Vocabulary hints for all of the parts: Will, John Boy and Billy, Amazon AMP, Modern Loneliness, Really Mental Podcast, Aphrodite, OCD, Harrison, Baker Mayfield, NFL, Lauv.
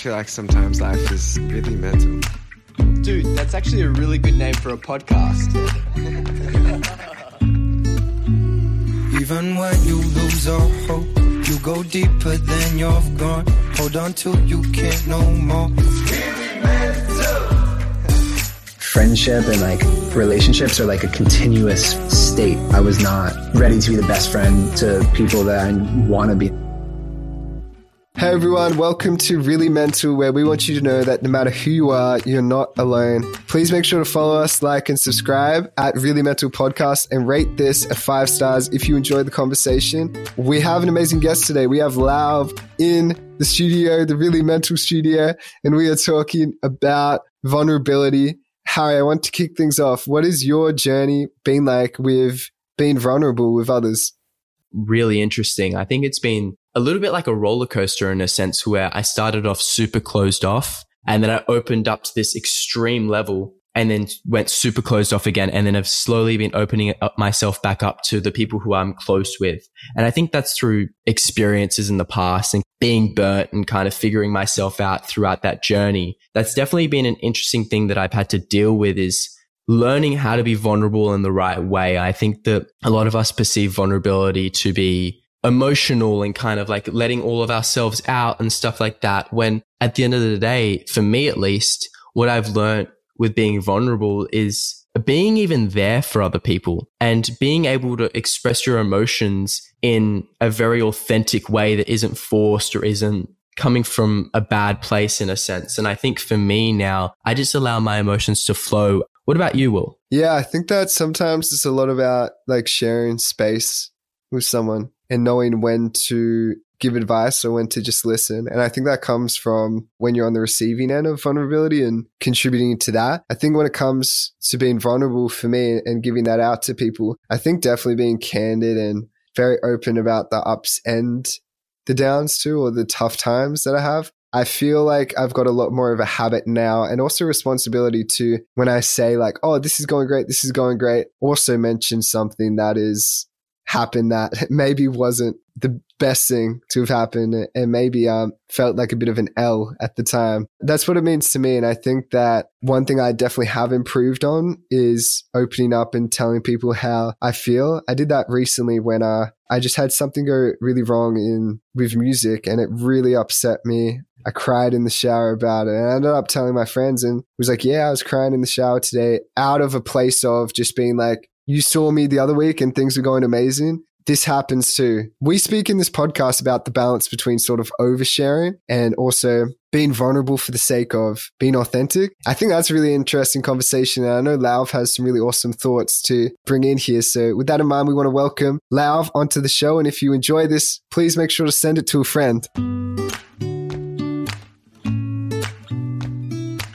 feel like sometimes life is really mental. Dude, that's actually a really good name for a podcast. Even when you lose all hope, you go deeper than you've gone. Hold on till you can't no more. Really mental. Friendship and relationships are a continuous state. I was not ready to be the best friend to people that I want to be. Hey everyone, welcome to Really Mental, where we want you to know that no matter who you are, you're not alone. Please make sure to follow us, like, and subscribe at Really Mental Podcast, and rate this a 5 stars if you enjoyed the conversation. We have an amazing guest today. We have Lauv in the studio, the Really Mental studio, and we are talking about vulnerability. Harry, I want to kick things off. What is your journey been like with being vulnerable with others? Really interesting. I think it's been a little bit like a roller coaster in a sense, where I started off super closed off and then I opened up to this extreme level and then went super closed off again. And then I've slowly been opening up myself back up to the people who I'm close with. And I think that's through experiences in the past and being burnt and kind of figuring myself out throughout that journey. That's definitely been an interesting thing that I've had to deal with, is learning how to be vulnerable in the right way. I think that a lot of us perceive vulnerability to be emotional and kind of letting all of ourselves out and stuff like that. When at the end of the day, for me at least, what I've learned with being vulnerable is being even there for other people and being able to express your emotions in a very authentic way that isn't forced or isn't coming from a bad place in a sense. And I think for me now, I just allow my emotions to flow. What about you, Will? Yeah, I think that sometimes it's a lot about sharing space with someone and knowing when to give advice or when to just listen. And I think that comes from when you're on the receiving end of vulnerability and contributing to that. I think when it comes to being vulnerable for me and giving that out to people, I think definitely being candid and very open about the ups and the downs too, or the tough times that I have. I feel like I've got a lot more of a habit now, and also responsibility to, when I say oh, this is going great, also mention something that is happened that maybe wasn't the best thing to have happened, and maybe felt like a bit of an L at the time. That's what it means to me. And I think that one thing I definitely have improved on is opening up and telling people how I feel. I did that recently when I just had something go really wrong with music, and it really upset me. I cried in the shower about it, and I ended up telling my friends, and was yeah, I was crying in the shower today, out of a place of just being you saw me the other week and things were going amazing. This happens too. We speak in this podcast about the balance between sort of oversharing and also being vulnerable for the sake of being authentic. I think that's a really interesting conversation. And I know Lauv has some really awesome thoughts to bring in here. So with that in mind, we want to welcome Lauv onto the show. And if you enjoy this, please make sure to send it to a friend.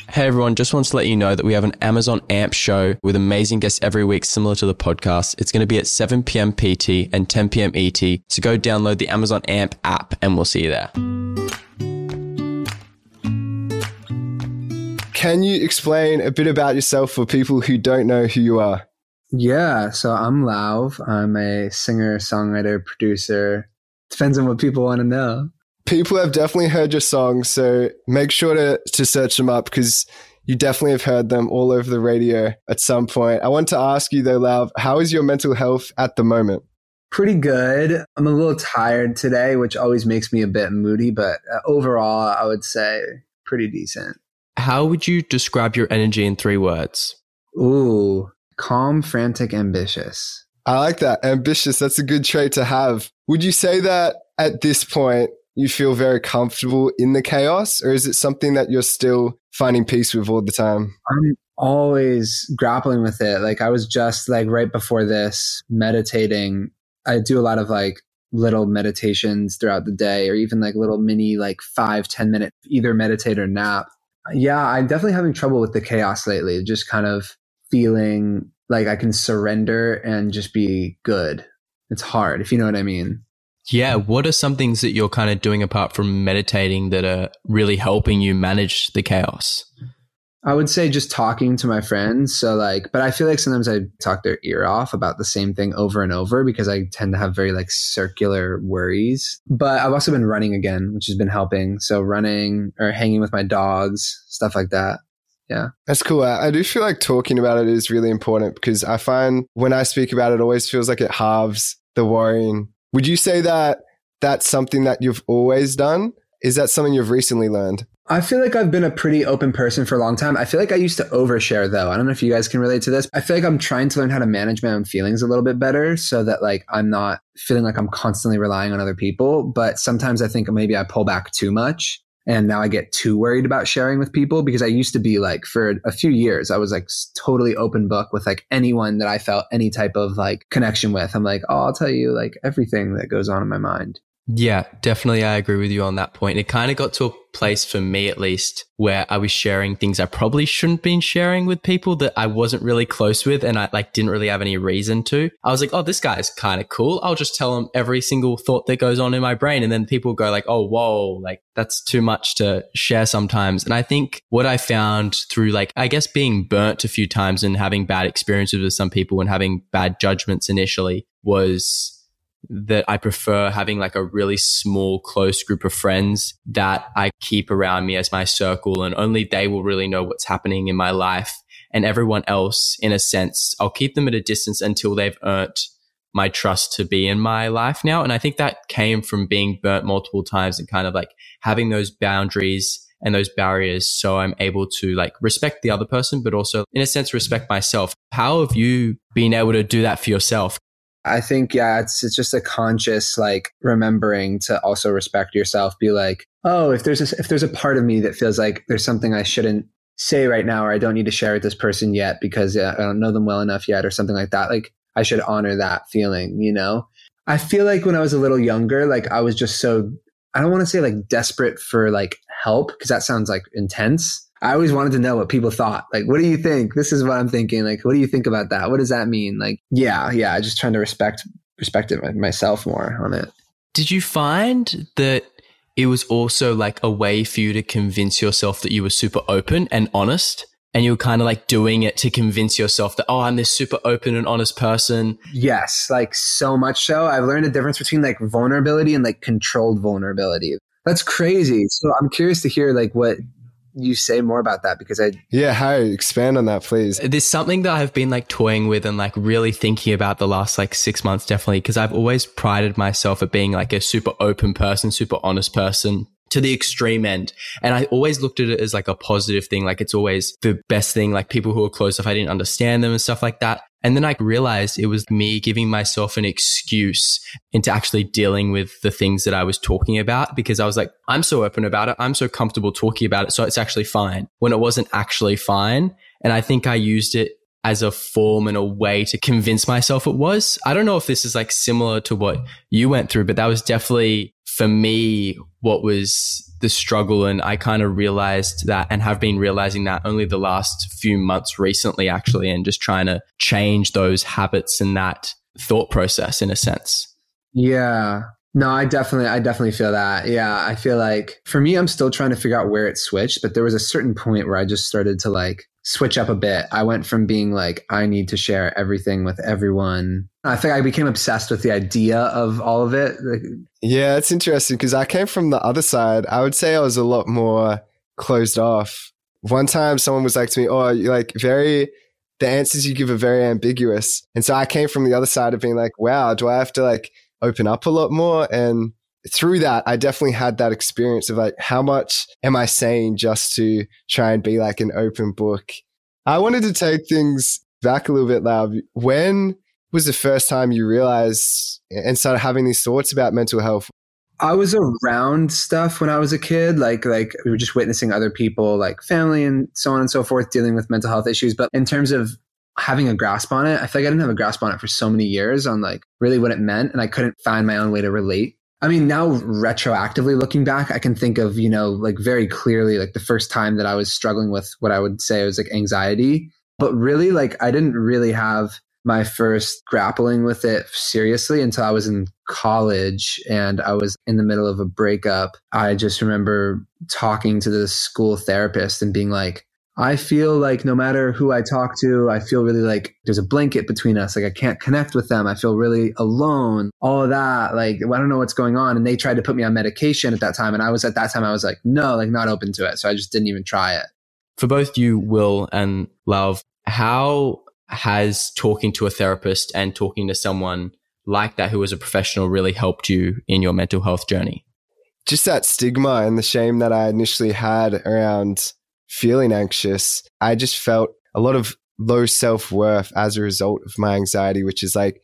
Hey everyone, just wants to let you know that we have an Amazon AMP show with amazing guests every week, similar to the podcast. It's going to be at 7 p.m. PT and 10 p.m. ET. So go download the Amazon AMP app and we'll see you there. Can you explain a bit about yourself for people who don't know who you are? Yeah, so I'm Lauv. I'm a singer, songwriter, producer. Depends on what people want to know. People have definitely heard your songs, so make sure to search them up, because you definitely have heard them all over the radio at some point. I want to ask you though, Lauv, how is your mental health at the moment? Pretty good. I'm a little tired today, which always makes me a bit moody, but overall, I would say pretty decent. How would you describe your energy in 3 words? Ooh, calm, frantic, ambitious. I like that. Ambitious, that's a good trait to have. Would you say that at this point, you feel very comfortable in the chaos, or is it something that you're still finding peace with all the time? I'm always grappling with it. I was just right before this meditating. I do a lot of little meditations throughout the day, or even little mini 5-10 minute either meditate or nap. Yeah, I'm definitely having trouble with the chaos lately. Just kind of feeling like I can surrender and just be good. It's hard, if you know what I mean. Yeah. What are some things that you're kind of doing apart from meditating that are really helping you manage the chaos? I would say just talking to my friends. So like, but I feel like sometimes I talk their ear off about the same thing over and over because I tend to have very like circular worries. But I've also been running again, which has been helping. So running or hanging with my dogs, stuff like that. Yeah. That's cool. I do feel like talking about it is really important because I find when I speak about it, it always feels like it halves the worrying. Would you say that that's something that you've always done? Is that something you've recently learned? I feel like I've been a pretty open person for a long time. I feel like I used to overshare though. I don't know if you guys can relate to this. I feel like I'm trying to learn how to manage my own feelings a little bit better so that like I'm not feeling like I'm constantly relying on other people. But sometimes I think maybe I pull back too much and now I get too worried about sharing with people because I used to be like for a few years, I was like totally open book with like anyone that I felt any type of like connection with. I'm like, oh, I'll tell you like everything that goes on in my mind. Yeah, definitely. I agree with you on that point. It kind of got to a place for me, at least, where I was sharing things I probably shouldn't been sharing with people that I wasn't really close with. And I like didn't really have any reason to. I was like, oh, this guy is kind of cool. I'll just tell him every single thought that goes on in my brain. And then people go like, oh, whoa, like that's too much to share sometimes. And I think what I found through like, I guess being burnt a few times and having bad experiences with some people and having bad judgments initially was that I prefer having like a really small, close group of friends that I keep around me as my circle, and only they will really know what's happening in my life. And everyone else, in a sense, I'll keep them at a distance until they've earned my trust to be in my life now. And I think that came from being burnt multiple times and kind of like having those boundaries and those barriers. So I'm able to like respect the other person, but also in a sense, respect myself. How have you been able to do that for yourself? I think, yeah, it's just a conscious, like remembering to also respect yourself, be like, oh, if there's a part of me that feels like there's something I shouldn't say right now, or I don't need to share with this person yet because I don't know them well enough yet or something like that. Like I should honor that feeling, you know? I feel like when I was a little younger, like I was just so, I don't want to say like desperate for like help because that sounds like intense. I always wanted to know what people thought. Like, what do you think? This is what I'm thinking. Like, what do you think about that? What does that mean? Like, yeah. Just trying to respect it myself more on it. Did you find that it was also like a way for you to convince yourself that you were super open and honest? And you were kind of like doing it to convince yourself that, oh, I'm this super open and honest person. Yes, like so much so. I've learned the difference between like vulnerability and like controlled vulnerability. That's crazy. So I'm curious to hear like what you say more about that because expand on that, please. There's something that I've been like toying with and like really thinking about the last like 6 months, definitely. Cause I've always prided myself at being like a super open person, super honest person to the extreme end. And I always looked at it as like a positive thing. Like it's always the best thing, like people who are close, if I didn't understand them and stuff like that. And then I realized it was me giving myself an excuse into actually dealing with the things that I was talking about because I was like, I'm so open about it. I'm so comfortable talking about it. So it's actually fine when it wasn't actually fine. And I think I used it as a form and a way to convince myself it was. I don't know if this is like similar to what you went through, but that was definitely for me what was the struggle. And I kind of realized that and have been realizing that only the last few months recently, actually, and just trying to change those habits and that thought process in a sense. Yeah. No, I definitely feel that. Yeah. I feel like for me, I'm still trying to figure out where it switched, but there was a certain point where I just started to like switch up a bit. I went from being like, I need to share everything with everyone. I think I became obsessed with the idea of all of it. Yeah, it's interesting because I came from the other side. I would say I was a lot more closed off. One time someone was like to me, oh, you're like the answers you give are very ambiguous. And so I came from the other side of being like, wow, do I have to like open up a lot more? And through that, I definitely had that experience of like, how much am I saying just to try and be like an open book? I wanted to take things back a little bit, Lauv. When was the first time you realized and started having these thoughts about mental health? I was around stuff when I was a kid, like we were just witnessing other people, like family and so on and so forth, dealing with mental health issues. But in terms of having a grasp on it, I feel like I didn't have a grasp on it for so many years on like really what it meant. And I couldn't find my own way to relate. I mean, now retroactively looking back, I can think of, you know, like very clearly, like the first time that I was struggling with what I would say was like anxiety, but really like I didn't really have my first grappling with it seriously until I was in college and I was in the middle of a breakup. I just remember talking to the school therapist and being like, I feel like no matter who I talk to, I feel really like there's a blanket between us. Like I can't connect with them. I feel really alone, all of that. Like, I don't know what's going on. And they tried to put me on medication at that time. And I was like, no, like not open to it. So I just didn't even try it. For both you, Will and Lauv, how has talking to a therapist and talking to someone like that who is a professional really helped you in your mental health journey? Just that stigma and the shame that I initially had around feeling anxious. I just felt a lot of low self-worth as a result of my anxiety, which is like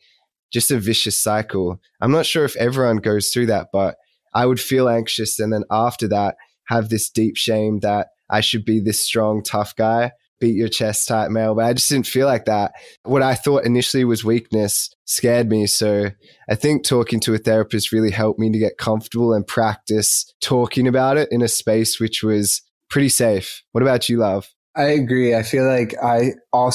just a vicious cycle. I'm not sure if everyone goes through that, but I would feel anxious. And then after that, have this deep shame that I should be this strong, tough guy, beat your chest type male. But I just didn't feel like that. What I thought initially was weakness scared me. So I think talking to a therapist really helped me to get comfortable and practice talking about it in a space which was pretty safe. What about you, Lauv? I agree. I feel like I love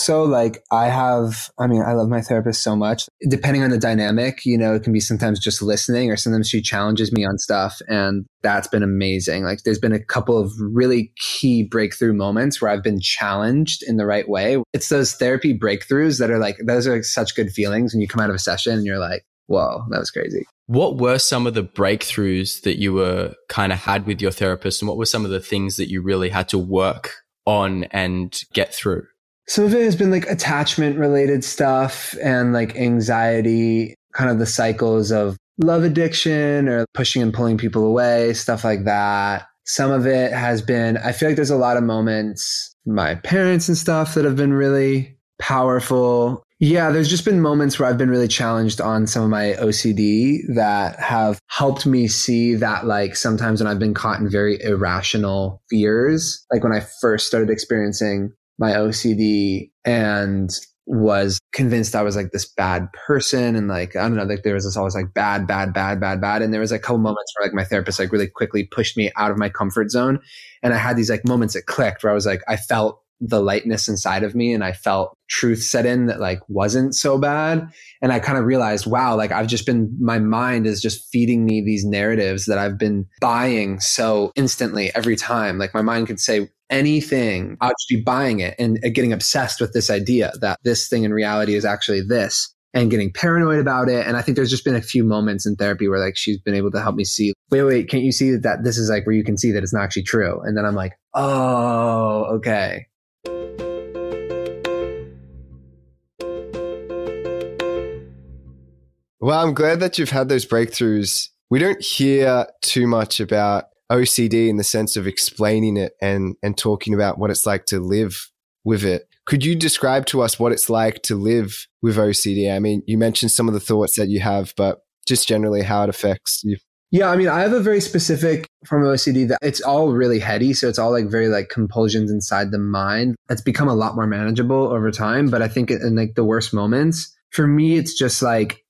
my therapist so much. Depending on the dynamic, you know, it can be sometimes just listening or sometimes she challenges me on stuff. And that's been amazing. Like there's been a couple of really key breakthrough moments where I've been challenged in the right way. It's those therapy breakthroughs that are like, those are such good feelings when you come out of a session and you're like, whoa, that was crazy. What were some of the breakthroughs that you were kind of had with your therapist? And what were some of the things that you really had to work on and get through? Some of it has been like attachment related stuff and like anxiety, kind of the cycles of love addiction or pushing and pulling people away, stuff like that. Some of it has been, I feel like there's a lot of moments, my parents and stuff that have been really powerful. Yeah, there's just been moments where I've been really challenged on some of my OCD that have helped me see that like sometimes when I've been caught in very irrational fears, like when I first started experiencing my OCD and was convinced I was like this bad person and like, I don't know, like there was this always like bad. And there was a couple moments where like my therapist like really quickly pushed me out of my comfort zone. And I had these like moments that clicked where I was like, I felt the lightness inside of me and I felt truth set in that like wasn't so bad. And I kind of realized, wow, like I've just been, my mind is just feeding me these narratives that I've been buying so instantly every time. Like my mind could say anything, I'll just be buying it and getting obsessed with this idea that this thing in reality is actually this and getting paranoid about it. And I think there's just been a few moments in therapy where like she's been able to help me see, wait, can't you see that this is like where you can see that it's not actually true? And then I'm like, oh, okay. Well, I'm glad that you've had those breakthroughs. We don't hear too much about OCD in the sense of explaining it and talking about what it's like to live with it. Could you describe to us what it's like to live with OCD? I mean, you mentioned some of the thoughts that you have, but just generally how it affects you. Yeah, I mean, I have a very specific form of OCD that it's all really heady. So it's all like very like compulsions inside the mind. It's become a lot more manageable over time. But I think in like the worst moments, for me, it's just like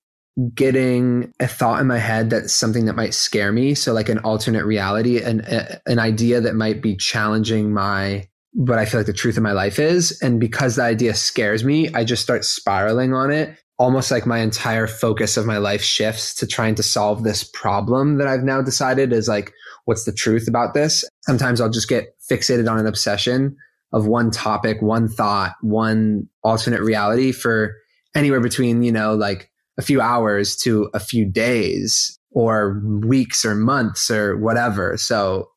getting a thought in my head that's something that might scare me. So like an alternate reality and an idea that might be challenging what I feel like the truth of my life is. And because the idea scares me, I just start spiraling on it. Almost like my entire focus of my life shifts to trying to solve this problem that I've now decided is like, what's the truth about this? Sometimes I'll just get fixated on an obsession of one topic, one thought, one alternate reality for anywhere between, you know, like a few hours to a few days or weeks or months or whatever. So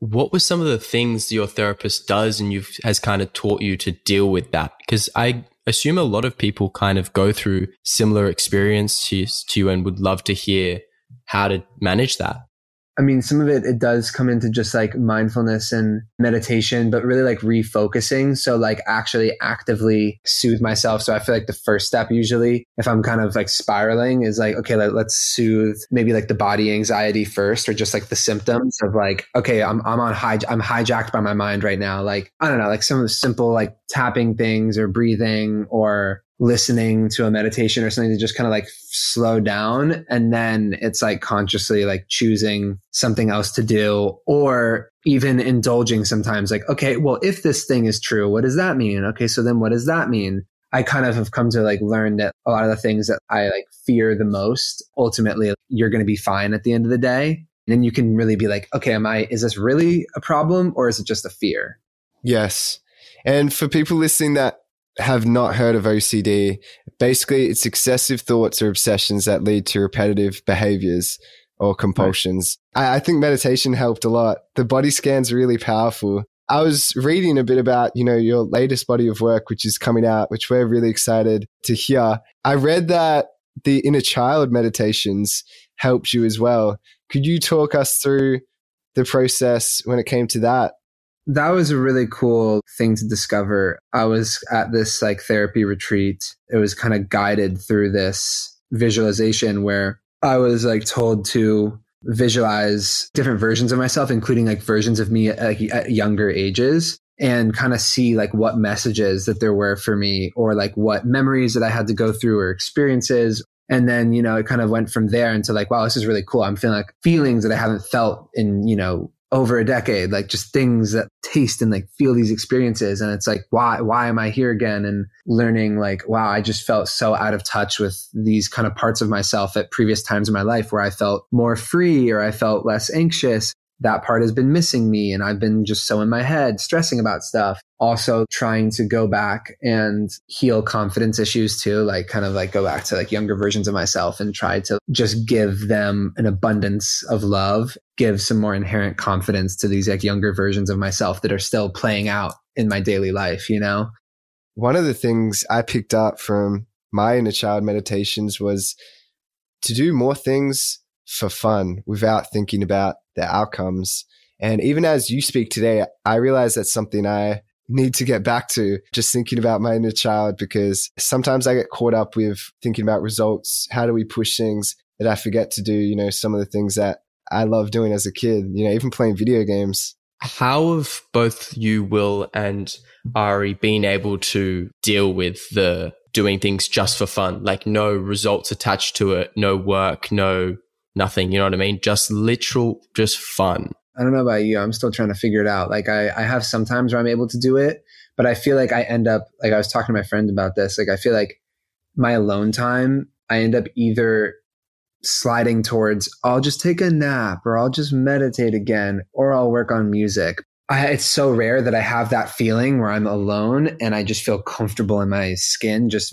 what were some of the things your therapist does and has kind of taught you to deal with that? Because I assume a lot of people kind of go through similar experiences to you and would love to hear how to manage that. I mean, some of it does come into just like mindfulness and meditation, but really like refocusing. So like actually actively soothe myself. So I feel like the first step usually, if I'm kind of like spiraling, is like, okay, let's soothe maybe like the body anxiety first, or just like the symptoms of like, okay, I'm hijacked by my mind right now. Like, I don't know, like some of the simple like tapping things or breathing or listening to a meditation or something to just kind of like slow down. And then it's like consciously like choosing something else to do, or even indulging sometimes like, okay, well, if this thing is true, what does that mean? Okay, so then what does that mean? I kind of have come to like learn that a lot of the things that I like fear the most, ultimately you're going to be fine at the end of the day. And then you can really be like, okay, is this really a problem or is it just a fear? Yes. And for people listening that have not heard of OCD, basically it's excessive thoughts or obsessions that lead to repetitive behaviors or compulsions. Right. I think meditation helped a lot. The body scan's really powerful. I was reading a bit about, you know, your latest body of work, which is coming out, which we're really excited to hear. I read that the inner child meditations helped you as well. Could you talk us through the process when it came to that? That was a really cool thing to discover. I was at this like therapy retreat. It was kind of guided through this visualization where I was like told to visualize different versions of myself, including like versions of me at younger ages, and kind of see like what messages that there were for me, or like what memories that I had to go through or experiences. And then, you know, it kind of went from there into like, wow, this is really cool. I'm feeling like feelings that I haven't felt in, you know, over a decade, like just things that taste and like feel these experiences. And it's like, why am I here again? And learning like, wow, I just felt so out of touch with these kind of parts of myself at previous times in my life where I felt more free or I felt less anxious. That part has been missing me. And I've been just so in my head, stressing about stuff. Also trying to go back and heal confidence issues too, like kind of like go back to like younger versions of myself and try to just give them an abundance of love, give some more inherent confidence to these like younger versions of myself that are still playing out in my daily life, you know? One of the things I picked up from my inner child meditations was to do more things for fun without thinking about the outcomes. And even as you speak today, I realize that's something I need to get back to, just thinking about my inner child, because sometimes I get caught up with thinking about results. How do we push things that I forget to do? You know, some of the things that I love doing as a kid, you know, even playing video games. How have both you, Will, and Ari been able to deal with the doing things just for fun, like no results attached to it, no work, no nothing, you know what I mean? Just literal, just fun. I don't know about you. I'm still trying to figure it out. Like I have sometimes where I'm able to do it, but I feel like I end up, like I was talking to my friend about this. Like I feel like my alone time, I end up either sliding towards, I'll just take a nap or I'll just meditate again, or I'll work on music. It's so rare that I have that feeling where I'm alone and I just feel comfortable in my skin, just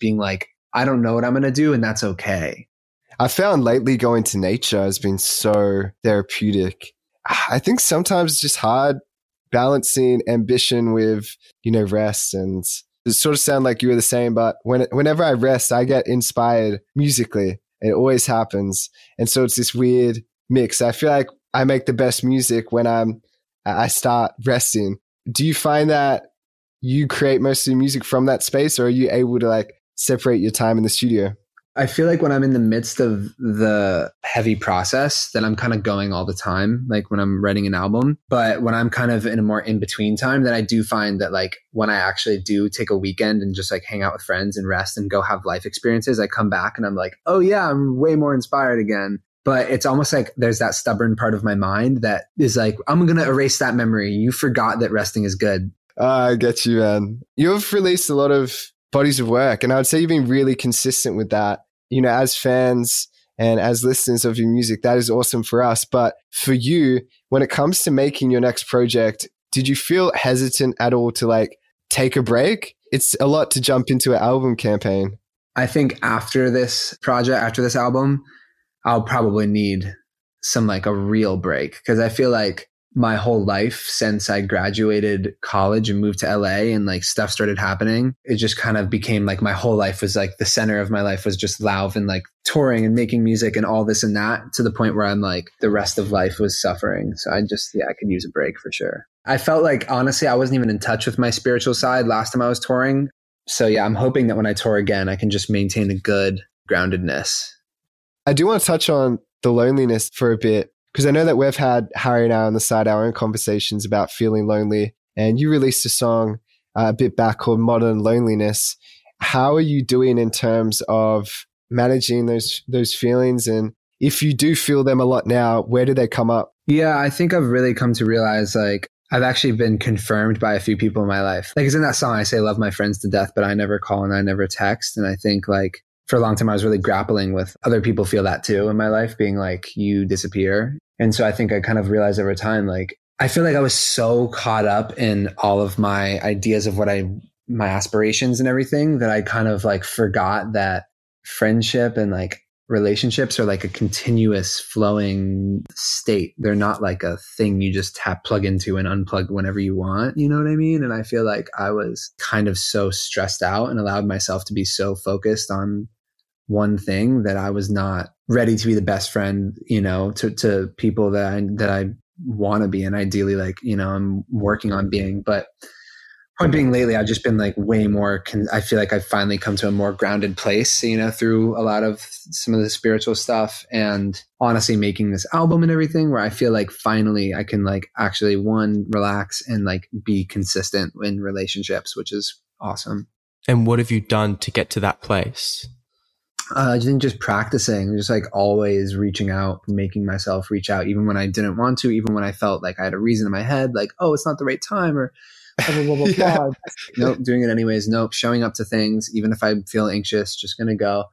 being like, I don't know what I'm going to do. And that's okay. I found lately going to nature has been so therapeutic. I think sometimes it's just hard balancing ambition with, you know, rest. And it sort of sounded like you were the same, but whenever I rest, I get inspired musically. It always happens. And so it's this weird mix. I feel like I make the best music when I start resting. Do you find that you create most of the music from that space, or are you able to like separate your time in the studio? I feel like when I'm in the midst of the heavy process, then I'm kind of going all the time, like when I'm writing an album. But when I'm kind of in a more in-between time, then I do find that like when I actually do take a weekend and just like hang out with friends and rest and go have life experiences, I come back and I'm like, oh yeah, I'm way more inspired again. But it's almost like there's that stubborn part of my mind that is like, I'm going to erase that memory. You forgot that resting is good. I get you, man. You've released a lot of bodies of work, and I would say you've been really consistent with that. You know, as fans and as listeners of your music, that is awesome for us. But for you, when it comes to making your next project, did you feel hesitant at all to like take a break? It's a lot to jump into an album campaign. I think after this project, after this album, I'll probably need some like a real break, because I feel like my whole life since I graduated college and moved to LA and like stuff started happening, it just kind of became like my whole life was like the center of my life was just Lauv and like touring and making music and all this and that, to the point where I'm like the rest of life was suffering. So I could use a break for sure. I felt like, honestly, I wasn't even in touch with my spiritual side last time I was touring. So yeah, I'm hoping that when I tour again, I can just maintain a good groundedness. I do want to touch on the loneliness for a bit, because I know that we've had, Harry and I, on the side, our own conversations about feeling lonely. And you released a song a bit back called Modern Loneliness. How are you doing in terms of managing those feelings? And if you do feel them a lot now, where do they come up? Yeah, I think I've really come to realize like I've actually been confirmed by a few people in my life. Like it's in that song, I say, love my friends to death, but I never call and I never text. And I think like for a long time, I was really grappling with other people feel that too in my life, being like, you disappear. And so I think I kind of realized over time, like, I feel like I was so caught up in all of my ideas of what my aspirations and everything that I kind of like forgot that friendship and like relationships are like a continuous flowing state. They're not like a thing you just plug into and unplug whenever you want. You know what I mean? And I feel like I was kind of so stressed out and allowed myself to be so focused on one thing that I was not ready to be the best friend, you know, to people that I want to be. And ideally, like, you know, I'm working on being, but point being lately, I've just been like way more, I feel like I've finally come to a more grounded place, you know, through a lot of some of the spiritual stuff and honestly making this album and everything, where I feel like finally I can like actually relax and like be consistent in relationships, which is awesome. And what have you done to get to that place? I think just practicing, just like always reaching out, making myself reach out, even when I didn't want to, even when I felt like I had a reason in my head, like, oh, it's not the right time or blah, blah, blah, yeah. blah. Nope, doing it anyways. Nope, showing up to things, even if I feel anxious, just going to go.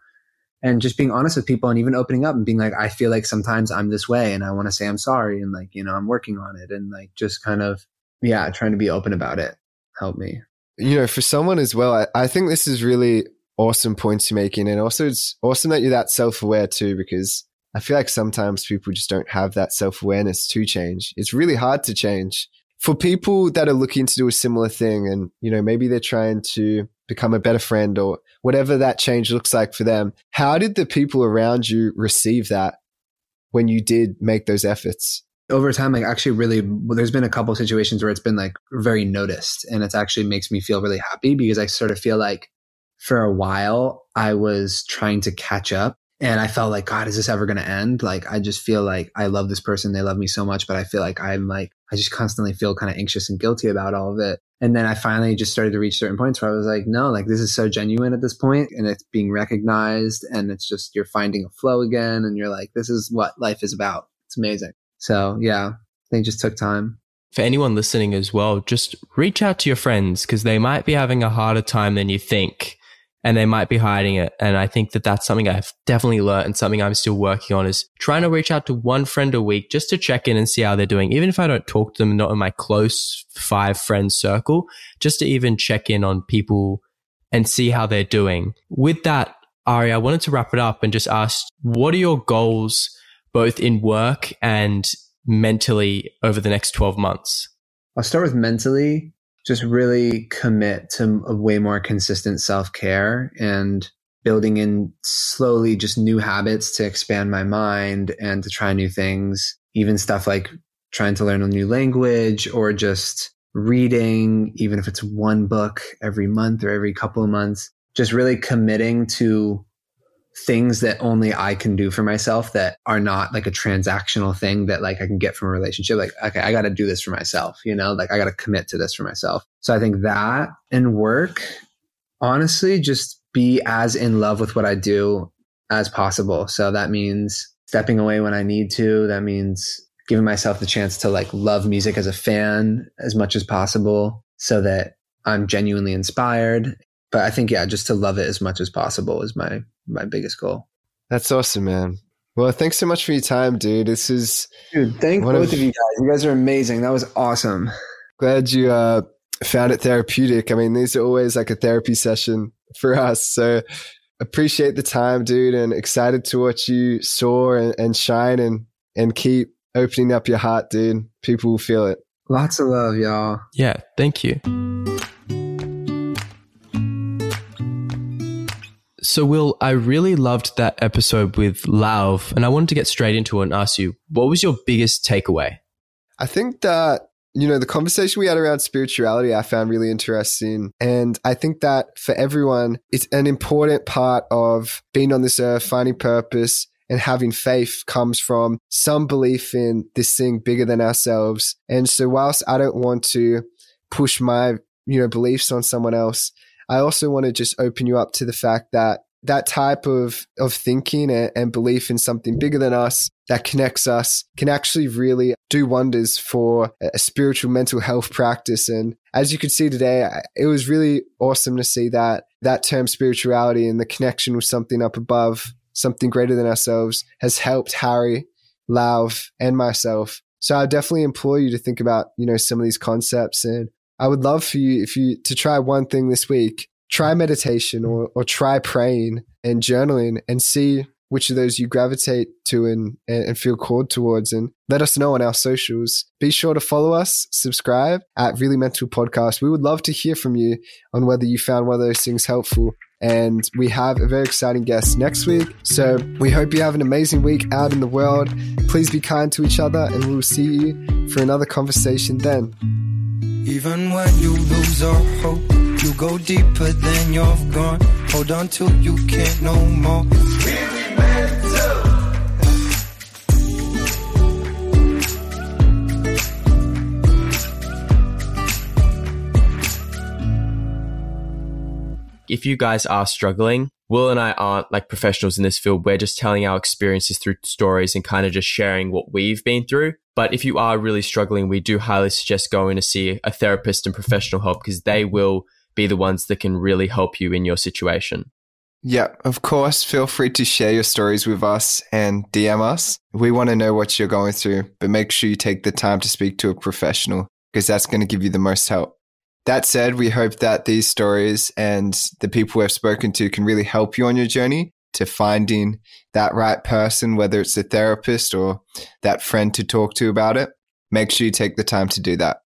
And just being honest with people and even opening up and being like, I feel like sometimes I'm this way and I want to say I'm sorry and like, you know, I'm working on it and like just kind of, yeah, trying to be open about it helped me. You know, for someone as well, I think this is really awesome points you're making. And also it's awesome that you're that self-aware too, because I feel like sometimes people just don't have that self-awareness to change. It's really hard to change. For people that are looking to do a similar thing and, you know, maybe they're trying to become a better friend or whatever that change looks like for them, how did the people around you receive that when you did make those efforts? Over time, like actually really, there's been a couple of situations where it's been like very noticed and it actually makes me feel really happy because I sort of feel like for a while I was trying to catch up. And I felt like, God, is this ever going to end? Like, I just feel like I love this person. They love me so much, but I feel like I'm like, I just constantly feel kind of anxious and guilty about all of it. And then I finally just started to reach certain points where I was like, no, like this is so genuine at this point and it's being recognized and it's just, you're finding a flow again. And you're like, this is what life is about. It's amazing. So yeah, they just took time. For anyone listening as well, just reach out to your friends because they might be having a harder time than you think. And they might be hiding it. And I think that that's something I've definitely learned and something I'm still working on is trying to reach out to one friend a week just to check in and see how they're doing. Even if I don't talk to them, not in my close 5 friend circle, just to even check in on people and see how they're doing. With that, Ari, I wanted to wrap it up and just ask, what are your goals both in work and mentally over the next 12 months? I'll start with mentally. Just really commit to a way more consistent self-care and building in slowly just new habits to expand my mind and to try new things, even stuff like trying to learn a new language or just reading, even if it's one book every month or every couple of months, just really committing to things that only I can do for myself that are not like a transactional thing that like I can get from a relationship. Like, okay, I got to do this for myself, you know, like I got to commit to this for myself. So I think that and work, honestly, just be as in love with what I do as possible. So that means stepping away when I need to. That means giving myself the chance to like love music as a fan as much as possible so that I'm genuinely inspired. But I think, yeah, just to love it as much as possible is my biggest goal. That's awesome, man. Well, thanks so much for your time, dude. Thank both of you guys. You guys are amazing. That was awesome. Glad you found it therapeutic. I mean, these are always like a therapy session for us. So appreciate the time, dude, and excited to watch you soar and shine and keep opening up your heart, dude. People will feel it. Lots of love, y'all. Yeah, thank you. So Will, I really loved that episode with Lauv and I wanted to get straight into it and ask you, what was your biggest takeaway? I think that, you know, the conversation we had around spirituality, I found really interesting. And I think that for everyone, it's an important part of being on this earth, finding purpose and having faith comes from some belief in this thing bigger than ourselves. And so whilst I don't want to push my, you know, beliefs on someone else, I also want to just open you up to the fact that that type of thinking and belief in something bigger than us that connects us can actually really do wonders for a spiritual mental health practice. And as you could see today, it was really awesome to see that term spirituality and the connection with something up above, something greater than ourselves has helped Harry, Lauv, and myself So I definitely implore you to think about, you know, some of these concepts. And I would love for you, if you, to try one thing this week, try meditation or try praying and journaling and see which of those you gravitate to and feel called towards, and let us know on our socials. Be sure to follow us, subscribe at Really Mental Podcast. We would love to hear from you on whether you found one of those things helpful. And we have a very exciting guest next week. So we hope you have an amazing week out in the world. Please be kind to each other, and we'll see you for another conversation then. Even when you lose all hope, you go deeper than you're gone. Hold on till you can't no more. Really mental. If you guys are struggling, Will and I aren't like professionals in this field. We're just telling our experiences through stories and kind of just sharing what we've been through. But if you are really struggling, we do highly suggest going to see a therapist and professional help, because they will be the ones that can really help you in your situation. Yeah, of course. Feel free to share your stories with us and DM us. We want to know what you're going through, but make sure you take the time to speak to a professional, because that's going to give you the most help. That said, we hope that these stories and the people we've spoken to can really help you on your journey to finding that right person, whether it's a therapist or that friend to talk to about it. Make sure you take the time to do that.